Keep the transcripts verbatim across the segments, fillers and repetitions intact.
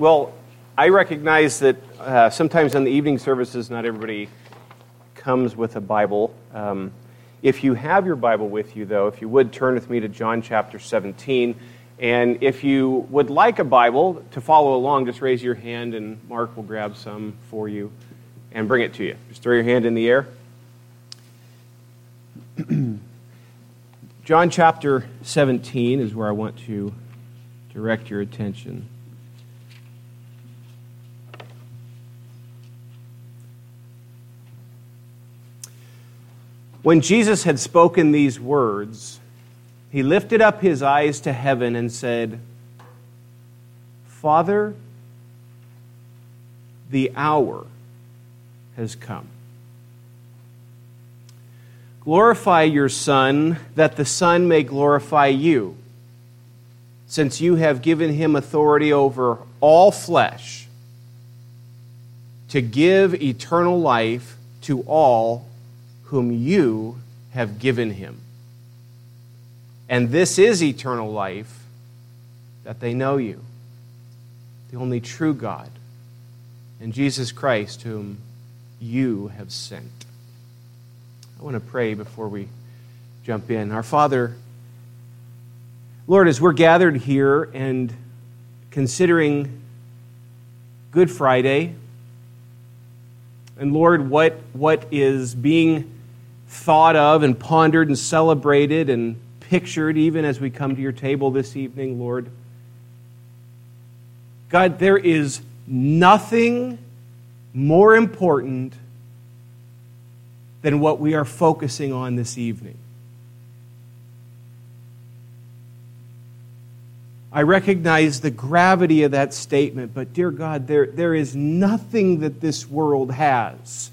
Well, I recognize that uh, sometimes in the evening services, not everybody comes with a Bible. Um, if you have your Bible with you, though, if you would, turn with me to John chapter seventeen. And if you would like a Bible to follow along, just raise your hand and Mark will grab some for you and bring it to you. Just throw your hand in the air. John chapter seventeen is where I want to direct your attention. When Jesus had spoken these words, he lifted up his eyes to heaven and said, "Father, the hour has come. Glorify your Son, that the Son may glorify you, since you have given him authority over all flesh to give eternal life to all whom you have given him. And this is eternal life, that they know you, the only true God, and Jesus Christ, whom you have sent." I want to pray before we jump in. Our Father, Lord, as we're gathered here and considering Good Friday, and Lord, what what is being thought of and pondered and celebrated and pictured even as we come to your table this evening, Lord. God, there is nothing more important than what we are focusing on this evening. I recognize the gravity of that statement, but dear God, there, there is nothing that this world has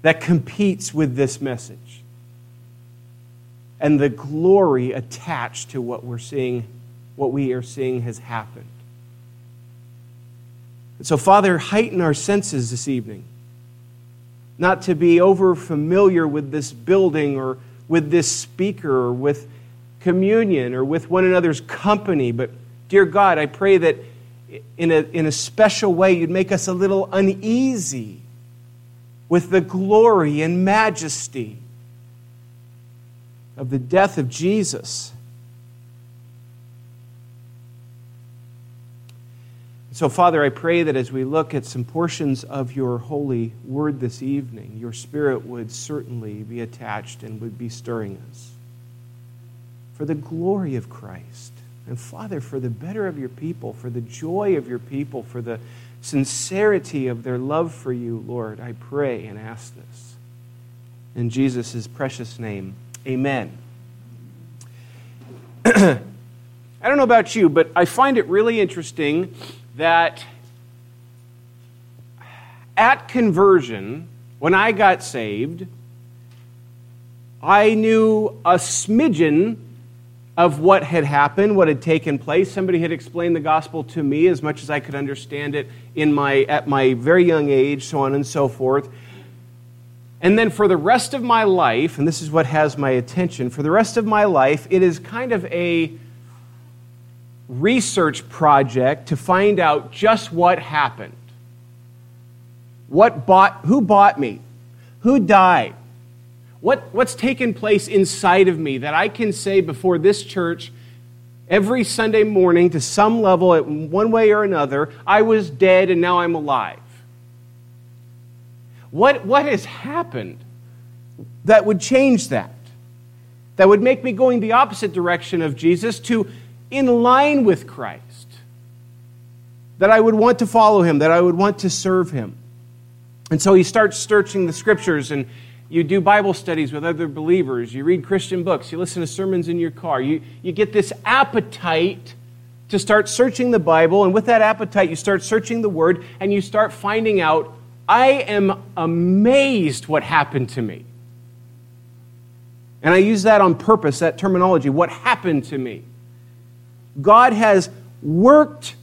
that competes with this message and the glory attached to what we're seeing, what we are seeing has happened. And so, Father, heighten our senses this evening, not to be over familiar with this building or with this speaker or with communion or with one another's company. But, dear God, I pray that in a, in a special way you'd make us a little uneasy with the glory and majesty of the death of Jesus. So, Father, I pray that as we look at some portions of your holy word this evening, your Spirit would certainly be attached and would be stirring us for the glory of Christ. And, Father, for the better of your people, for the joy of your people, for the sincerity of their love for you, Lord, I pray and ask this in Jesus' precious name. Amen. I don't know about you, but I find it really interesting that at conversion, when I got saved, I knew a smidgen of what had happened, what had taken place. Somebody had explained the gospel to me as much as I could understand it in my at my very young age, so on and so forth. And then for the rest of my life, and this is what has my attention, for the rest of my life, it is kind of a research project to find out just what happened. What bought, who bought me? Who died? What, what's taken place inside of me that I can say before this church every Sunday morning to some level, one way or another, I was dead and now I'm alive. What what has happened that would change that? That would make me going the opposite direction of Jesus to in line with Christ. That I would want to follow him, that I would want to serve him. And so he starts searching the scriptures, and you do Bible studies with other believers, you read Christian books, you listen to sermons in your car, you, you get this appetite to start searching the Bible, and with that appetite you start searching the Word, and you start finding out, I am amazed what happened to me. And I use that on purpose, that terminology, what happened to me. God has worked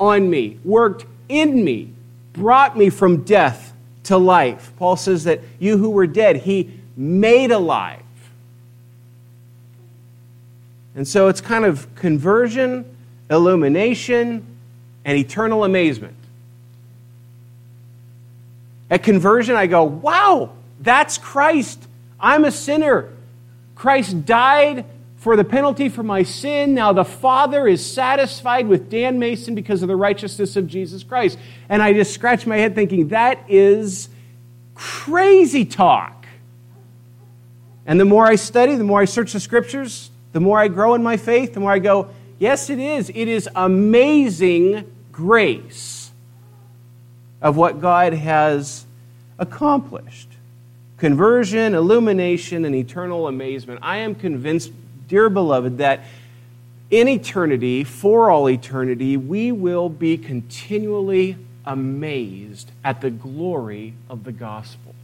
on me, worked in me, brought me from death to life. Paul says that you who were dead, he made alive. And so it's kind of conversion, illumination, and eternal amazement. At conversion, I go, wow, that's Christ. I'm a sinner. Christ died for the penalty for my sin. Now the Father is satisfied with Dan Mason because of the righteousness of Jesus Christ. And I just scratch my head thinking, that is crazy talk. And the more I study, the more I search the Scriptures, the more I grow in my faith, the more I go, yes, it is. It is amazing grace of what God has accomplished. Conversion, illumination, and eternal amazement. I am convinced, dear beloved, that in eternity, for all eternity, we will be continually amazed at the glory of the gospel.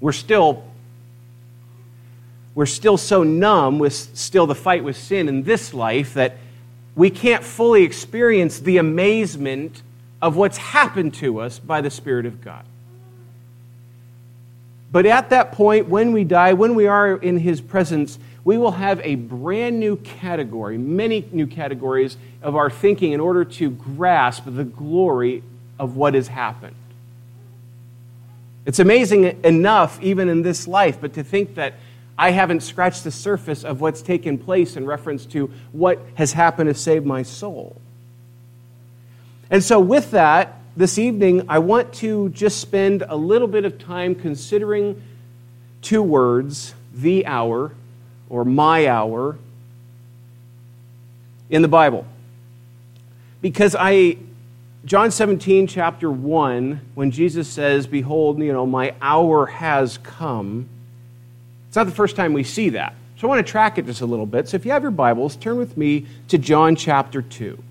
We're still... We're still so numb with still the fight with sin in this life that we can't fully experience the amazement of what's happened to us by the Spirit of God. But at that point, when we die, when we are in His presence, we will have a brand new category, many new categories of our thinking in order to grasp the glory of what has happened. It's amazing enough even in this life, but to think that I haven't scratched the surface of what's taken place in reference to what has happened to save my soul. And so with that, this evening, I want to just spend a little bit of time considering two words, the hour, or my hour, in the Bible. Because I, John seventeen, chapter one, when Jesus says, behold, you know, my hour has come, it's not the first time we see that. So I want to track it just a little bit. So if you have your Bibles, turn with me to John chapter two.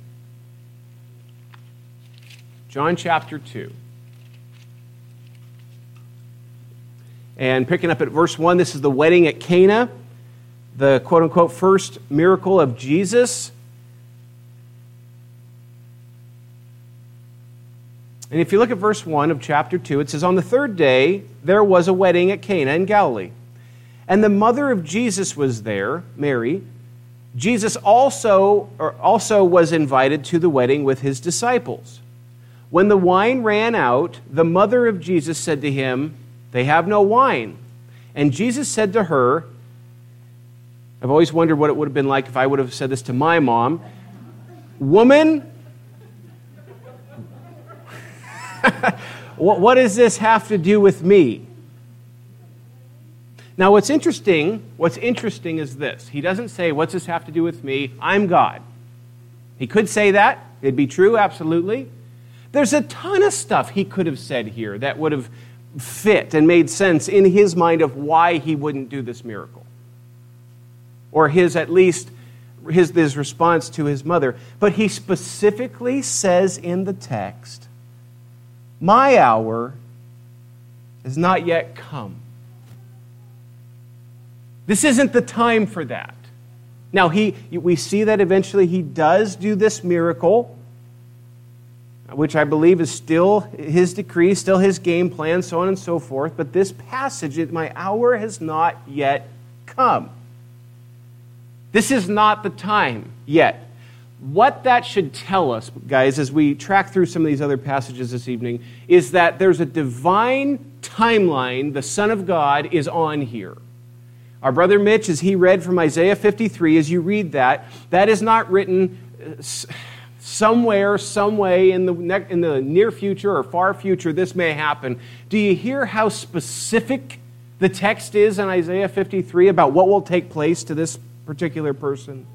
John chapter two. And picking up at verse one, this is the wedding at Cana, the quote-unquote first miracle of Jesus. And if you look at verse one of chapter two, it says, on the third day there was a wedding at Cana in Galilee. And the mother of Jesus was there, Mary. Jesus also, or also was invited to the wedding with his disciples. When the wine ran out, the mother of Jesus said to him, they have no wine. And Jesus said to her, I've always wondered what it would have been like if I would have said this to my mom, woman, what does this have to do with me? Now, what's interesting, what's interesting is this. He doesn't say, what's this have to do with me? I'm God. He could say that. It'd be true, absolutely. There's a ton of stuff he could have said here that would have fit and made sense in his mind of why he wouldn't do this miracle. Or his, at least, his, his response to his mother. But he specifically says in the text, my hour has not yet come. This isn't the time for that. Now, he, we see that eventually he does do this miracle, which I believe is still his decree, still his game plan, so on and so forth. But this passage, my hour has not yet come. This is not the time yet. What that should tell us, guys, as we track through some of these other passages this evening, is that there's a divine timeline the Son of God is on here. Our brother Mitch, as he read from Isaiah fifty-three, as you read that, that is not written somewhere, some way in the ne- in the near future or far future, this may happen. Do you hear how specific the text is in Isaiah fifty-three about what will take place to this particular person?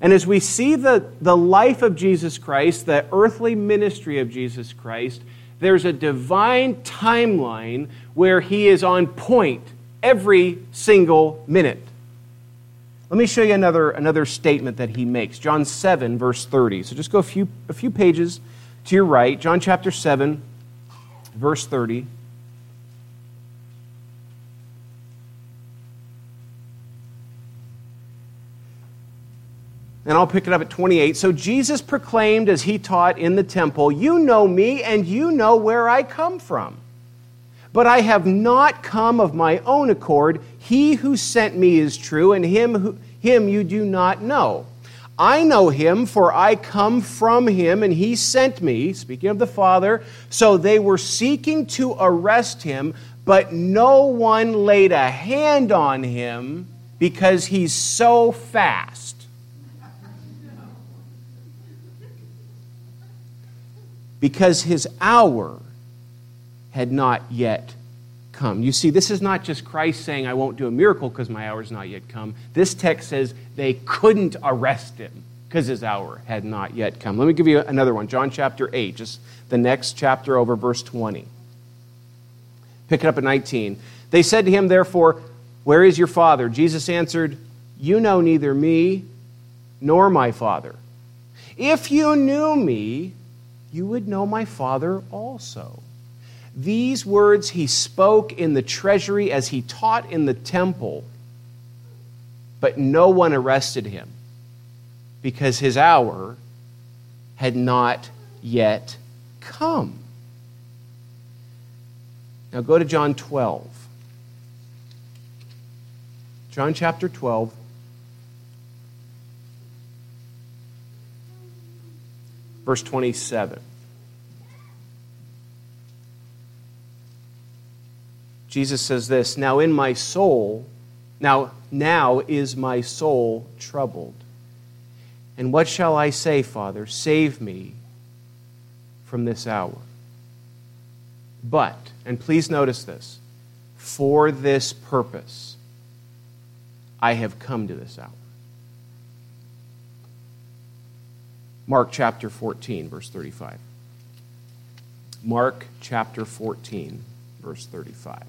And as we see the, the life of Jesus Christ, the earthly ministry of Jesus Christ, there's a divine timeline where he is on point every single minute. Let me show you another, another statement that he makes. John seven, verse thirty. So just go a few, a few pages to your right. John chapter seven, verse thirty. And I'll pick it up at twenty-eight. So Jesus proclaimed as he taught in the temple, you know me and you know where I come from. But I have not come of my own accord. He who sent me is true, and him who, him you do not know. I know him, for I come from him, and he sent me," speaking of the Father. "So they were seeking to arrest him, but no one laid a hand on him because he's so fast." Because his hour had not yet come. You see, this is not just Christ saying, "I won't do a miracle because my hour's not yet come." This text says they couldn't arrest him because his hour had not yet come. Let me give you another one. John chapter eight, just the next chapter over, verse twenty. Pick it up at nineteen. "They said to him, therefore, 'Where is your Father?' Jesus answered, 'You know neither me nor my Father. If you knew me, you would know my Father also.' These words he spoke in the treasury as he taught in the temple, but no one arrested him because his hour had not yet come." Now go to John twelve. John chapter twelve. Verse twenty-seven. Jesus says this, "Now in my soul, now, now is my soul troubled. And what shall I say, Father? Save me from this hour. But," and please notice this, "for this purpose I have come to this hour." Mark chapter fourteen, verse thirty-five. Mark chapter fourteen, verse thirty-five.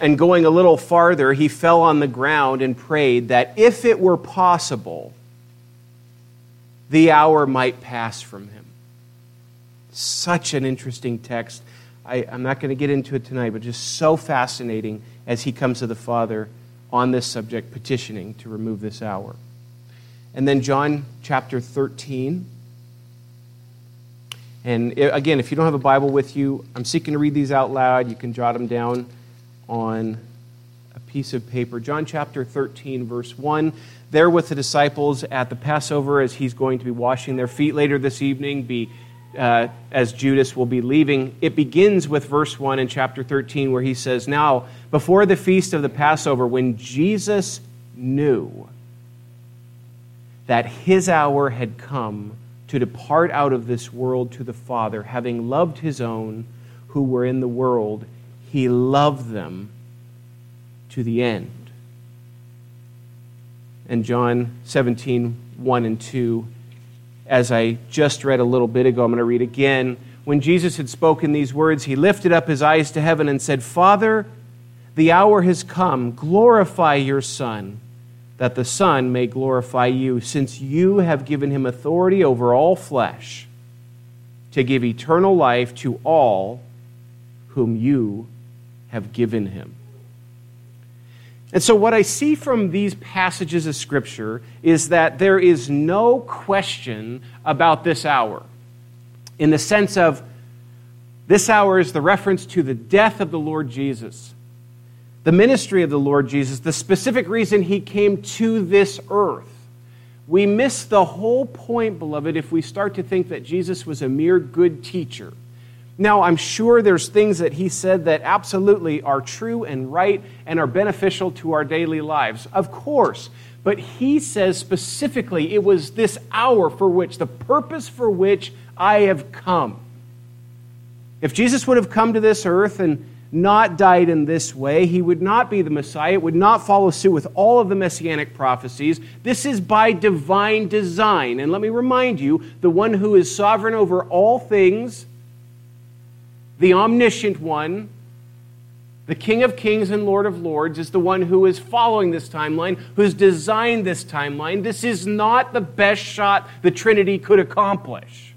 "And going a little farther, he fell on the ground and prayed that if it were possible, the hour might pass from him." Such an interesting text. I, I'm not going to get into it tonight, but just so fascinating as he comes to the Father on this subject, petitioning to remove this hour. And then John chapter thirteen. And again, if you don't have a Bible with you, I'm seeking to read these out loud. You can jot them down on a piece of paper. John chapter thirteen, verse one. "There with the disciples at the Passover," as he's going to be washing their feet later this evening, be Uh, as Judas will be leaving. It begins with verse one in chapter thirteen, where he says, "Now, before the feast of the Passover, when Jesus knew that his hour had come to depart out of this world to the Father, having loved his own who were in the world, he loved them to the end." And John seventeen, one and two, as I just read a little bit ago, I'm going to read again. "When Jesus had spoken these words, he lifted up his eyes to heaven and said, 'Father, the hour has come. Glorify your Son, that the Son may glorify you, since you have given him authority over all flesh, to give eternal life to all whom you have given him.'" And so what I see from these passages of Scripture is that there is no question about this hour, in the sense of this hour is the reference to the death of the Lord Jesus, the ministry of the Lord Jesus, the specific reason he came to this earth. We miss the whole point, beloved, if we start to think that Jesus was a mere good teacher. Now, I'm sure there's things that he said that absolutely are true and right and are beneficial to our daily lives, of course. But he says specifically, it was this hour for which, the purpose for which I have come. If Jesus would have come to this earth and not died in this way, he would not be the Messiah. It would not follow suit with all of the messianic prophecies. This is by divine design. And let me remind you, the one who is sovereign over all things, the omniscient one, the King of Kings and Lord of Lords, is the one who is following this timeline, who's designed this timeline. This is not the best shot the Trinity could accomplish.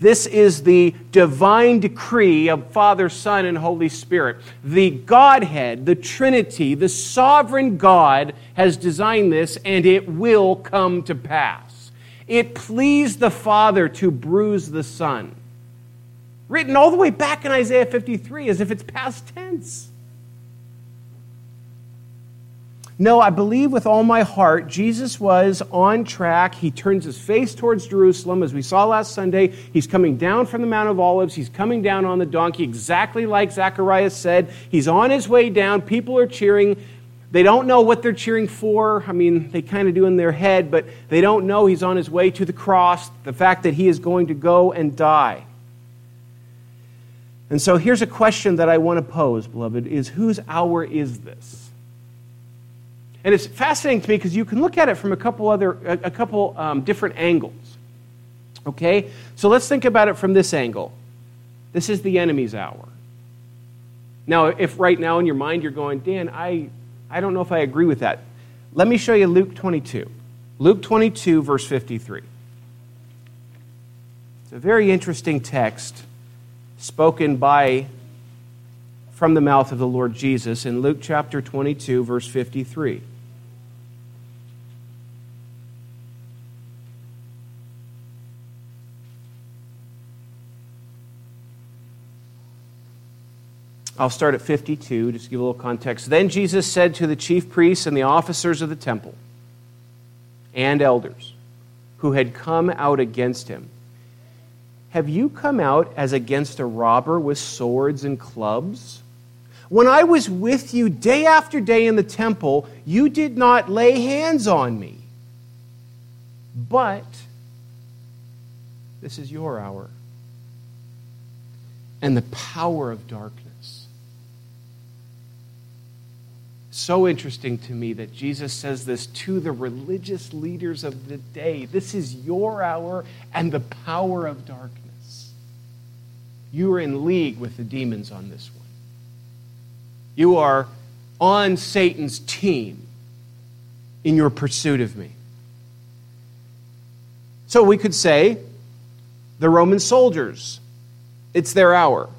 This is the divine decree of Father, Son, and Holy Spirit. The Godhead, the Trinity, the sovereign God has designed this, and it will come to pass. It pleased the Father to bruise the Son. Written all the way back in Isaiah fifty-three as if it's past tense. No, I believe with all my heart, Jesus was on track. He turns his face towards Jerusalem, as we saw last Sunday. He's coming down from the Mount of Olives. He's coming down on the donkey, exactly like Zechariah said. He's on his way down. People are cheering. They don't know what they're cheering for. I mean, they kind of do in their head, but they don't know he's on his way to the cross, the fact that he is going to go and die. And so here's a question that I want to pose, beloved, is whose hour is this? And it's fascinating to me because you can look at it from a couple other, a couple um, different angles. Okay, so let's think about it from this angle. This is the enemy's hour. Now, if right now in your mind you're going, Dan, I, I don't know if I agree with that. Let me show you Luke twenty-two. Luke twenty-two, verse fifty-three. It's a very interesting text spoken by from the mouth of the Lord Jesus in Luke chapter twenty-two, verse fifty-three. I'll start at fifty-two, just to give a little context. Then Jesus said to the chief priests and the officers of the temple and elders who had come out against him, "Have you come out as against a robber with swords and clubs? When I was with you day after day in the temple, you did not lay hands on me. But this is your hour and the power of darkness." So interesting to me that Jesus says this to the religious leaders of the day. This is your hour and the power of darkness. You are in league with the demons on this one. You are on Satan's team in your pursuit of me. So we could say the Roman soldiers, it's their hour.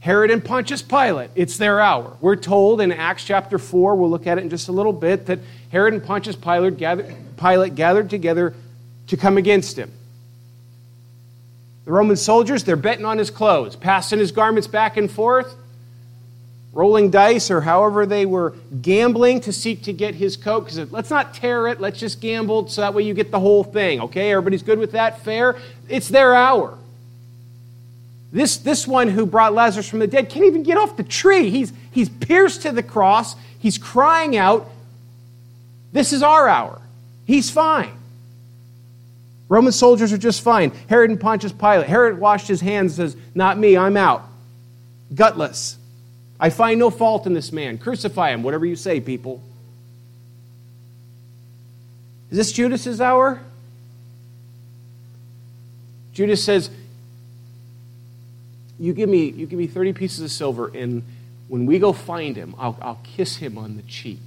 Herod and Pontius Pilate, it's their hour. We're told in Acts chapter four, we'll look at it in just a little bit, that Herod and Pontius Pilate gathered, Pilate gathered together to come against him. The Roman soldiers, they're betting on his clothes, passing his garments back and forth, rolling dice, or however they were gambling to seek to get his coat. Because let's not tear it, let's just gamble so that way you get the whole thing, okay? Everybody's good with that, fair? It's their hour. This, this one who brought Lazarus from the dead can't even get off the tree. He's, he's pierced to the cross. He's crying out, this is our hour. He's fine. Roman soldiers are just fine. Herod and Pontius Pilate. Herod washed his hands and says, not me, I'm out. Gutless. I find no fault in this man. Crucify him, whatever you say, people. Is this Judas's hour? Judas says, You give me, you give me thirty pieces of silver, and when we go find him, I'll, I'll kiss him on the cheek.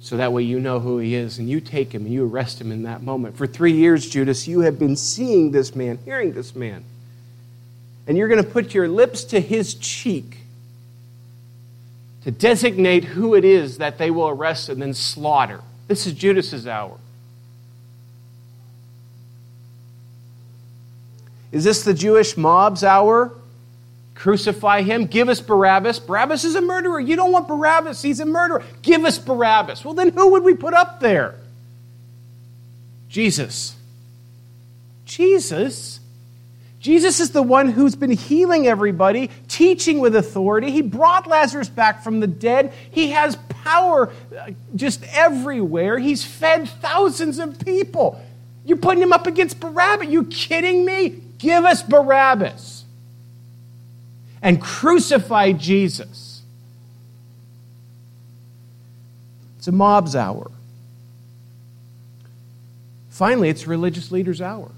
So that way you know who he is, and you take him, and you arrest him in that moment. For three years, Judas, you have been seeing this man, hearing this man. And you're going to put your lips to his cheek to designate who it is that they will arrest and then slaughter. This is Judas's hour. Is this the Jewish mob's hour? Crucify him. Give us Barabbas. Barabbas is a murderer. You don't want Barabbas. He's a murderer. Give us Barabbas. Well, then who would we put up there? Jesus. Jesus? Jesus is the one who's been healing everybody, teaching with authority. He brought Lazarus back from the dead. He has power just everywhere. He's fed thousands of people. You're putting him up against Barabbas. You kidding me? Give us Barabbas. And crucify Jesus. It's a mob's hour. Finally, it's religious leaders' hour.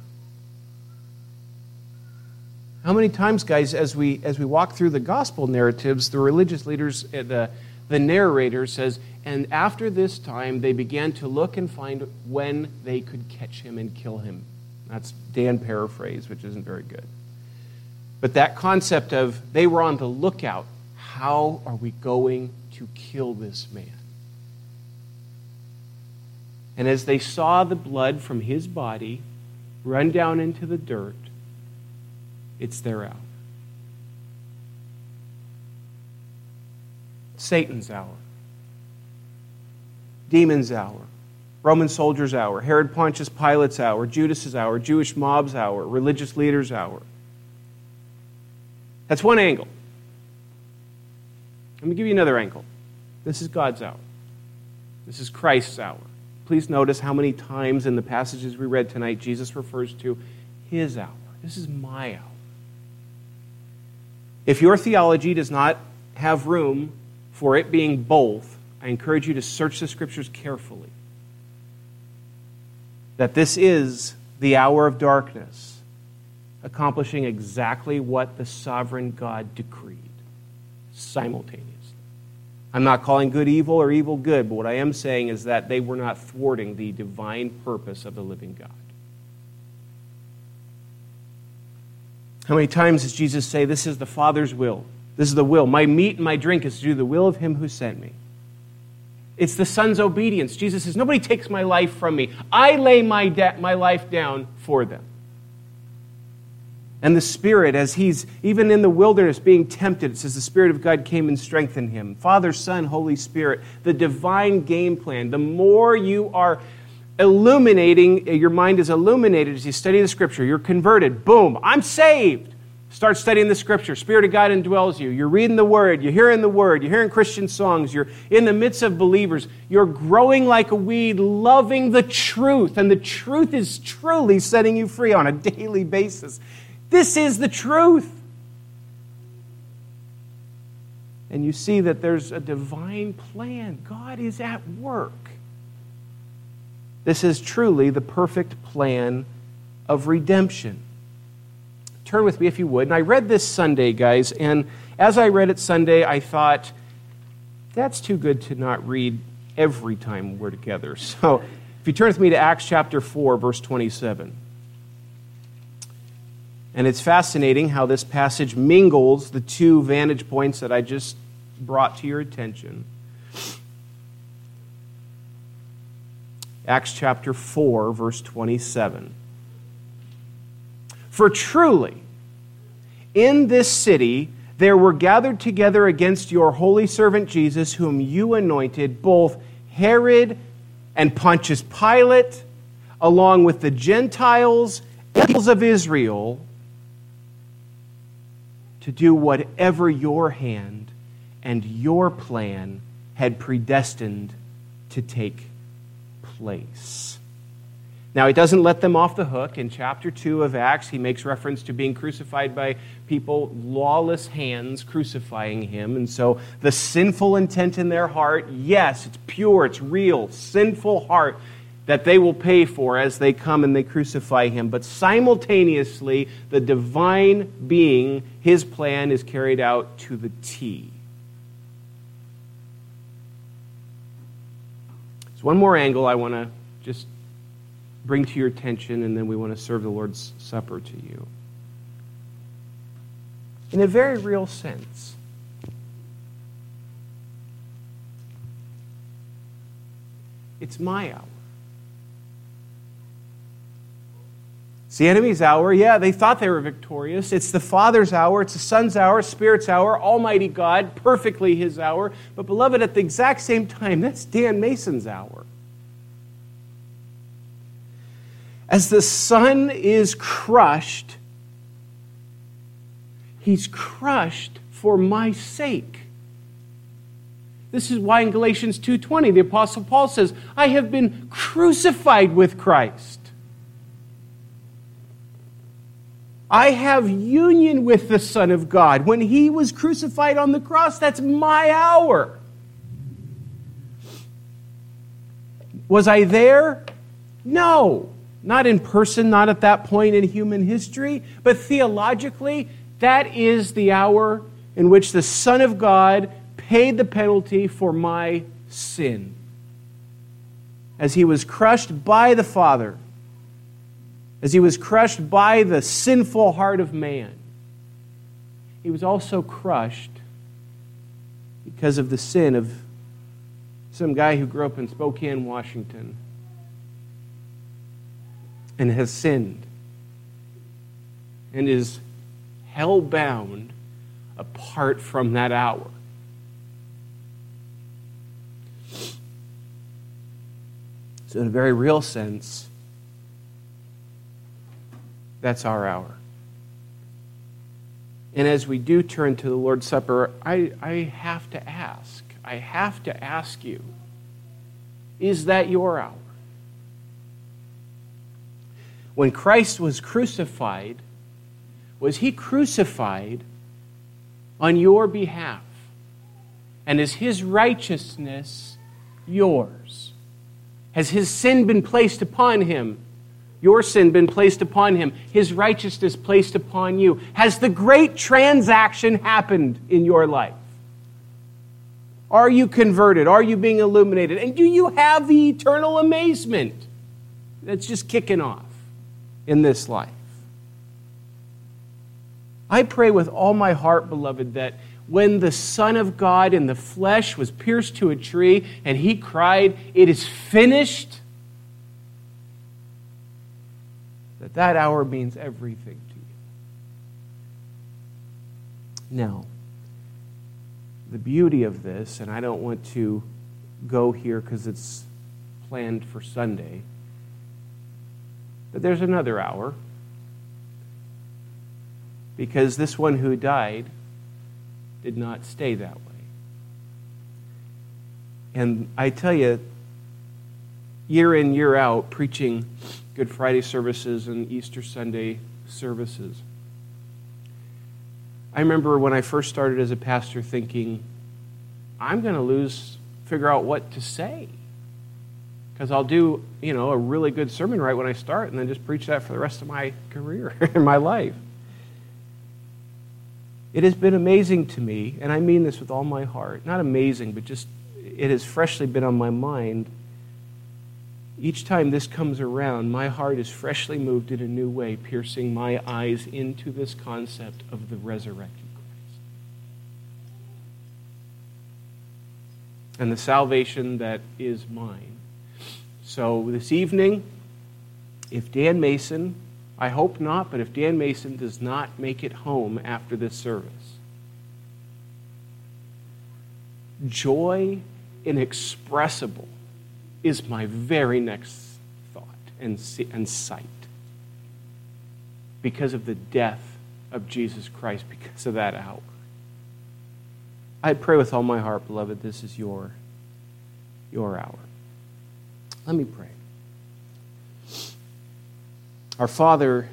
How many times, guys, as we as we walk through the gospel narratives, the religious leaders, the, the narrator says, and after this time, they began to look and find when they could catch him and kill him. That's Dan paraphrase, which isn't very good. But that concept of they were on the lookout. How are we going to kill this man? And as they saw the blood from his body run down into the dirt, it's their hour. Satan's hour. Demon's hour. Roman soldiers' hour. Herod Pontius Pilate's hour. Judas' hour. Jewish mob's hour. Religious leaders' hour. That's one angle. Let me give you another angle. This is God's hour. This is Christ's hour. Please notice how many times in the passages we read tonight Jesus refers to his hour. This is my hour. If your theology does not have room for it being both, I encourage you to search the Scriptures carefully. That this is the hour of darkness, accomplishing exactly what the sovereign God decreed simultaneously. I'm not calling good evil or evil good, but what I am saying is that they were not thwarting the divine purpose of the living God. How many times does Jesus say, this is the Father's will? This is the will. My meat and my drink is to do the will of him who sent me. It's the Son's obedience. Jesus says, nobody takes my life from me. I lay my, de- my life down for them. And the Spirit, as he's even in the wilderness being tempted, it says the Spirit of God came and strengthened him. Father, Son, Holy Spirit, the divine game plan. The more you are illuminating, your mind is illuminated as you study the Scripture. You're converted. Boom, I'm saved. Start studying the Scripture. Spirit of God indwells you. You're reading the Word. You're hearing the Word. You're hearing Christian songs. You're in the midst of believers. You're growing like a weed, loving the truth. And the truth is truly setting you free on a daily basis. This is the truth. And you see that there's a divine plan. God is at work. This is truly the perfect plan of redemption. Turn with me if you would. And I read this Sunday, guys, and as I read it Sunday, I thought, that's too good to not read every time we're together. So if you turn with me to Acts chapter four, verse twenty-seven. And it's fascinating how this passage mingles the two vantage points that I just brought to your attention. Acts chapter four, verse twenty-seven. For truly, in this city there were gathered together against your holy servant Jesus, whom you anointed, both Herod and Pontius Pilate, along with the Gentiles and peoples of Israel, to do whatever your hand and your plan had predestined to take place. Place. Now, he doesn't let them off the hook. In chapter two of Acts, he makes reference to being crucified by people, lawless hands crucifying him. And so the sinful intent in their heart, yes, it's pure, it's real, sinful heart that they will pay for as they come and they crucify him. But simultaneously, the divine being, his plan is carried out to the T. So one more angle I want to just bring to your attention, and then we want to serve the Lord's Supper to you. In a very real sense, it's my hour. It's the enemy's hour. Yeah, they thought they were victorious. It's the Father's hour. It's the Son's hour, Spirit's hour, Almighty God, perfectly his hour. But beloved, at the exact same time, that's Dan Mason's hour. As the Son is crushed, he's crushed for my sake. This is why in Galatians two twenty, the Apostle Paul says, I have been crucified with Christ. I have union with the Son of God. When he was crucified on the cross, that's my hour. Was I there? No. Not in person, not at that point in human history, but theologically, that is the hour in which the Son of God paid the penalty for my sin. As he was crushed by the Father, as he was crushed by the sinful heart of man, he was also crushed because of the sin of some guy who grew up in Spokane, Washington, and has sinned and is hell-bound apart from that hour. So in a very real sense, that's our hour. And as we do turn to the Lord's Supper, I, I have to ask, I have to ask you, is that your hour? When Christ was crucified, was he crucified on your behalf? And is his righteousness yours? Has his sin been placed upon him? Your sin been placed upon him, his righteousness placed upon you. Has the great transaction happened in your life? Are you converted? Are you being illuminated? And do you have the eternal amazement that's just kicking off in this life? I pray with all my heart, beloved, that when the Son of God in the flesh was pierced to a tree and he cried, "It is finished," that that hour means everything to you. Now, the beauty of this, and I don't want to go here because it's planned for Sunday, but there's another hour. Because this one who died did not stay that way. And I tell you, year in, year out, preaching Good Friday services and Easter Sunday services, I remember when I first started as a pastor thinking, I'm going to lose, figure out what to say. Because I'll do, you know, a really good sermon right when I start and then just preach that for the rest of my career and my life. It has been amazing to me, and I mean this with all my heart. Not amazing, but just it has freshly been on my mind. Each time this comes around, my heart is freshly moved in a new way, piercing my eyes into this concept of the resurrected Christ. And the salvation that is mine. So this evening, if Dan Mason, I hope not, but if Dan Mason does not make it home after this service, joy inexpressible is my very next thought and and sight because of the death of Jesus Christ, because of that hour. I pray with all my heart, beloved, this is your, your hour. Let me pray. Our Father,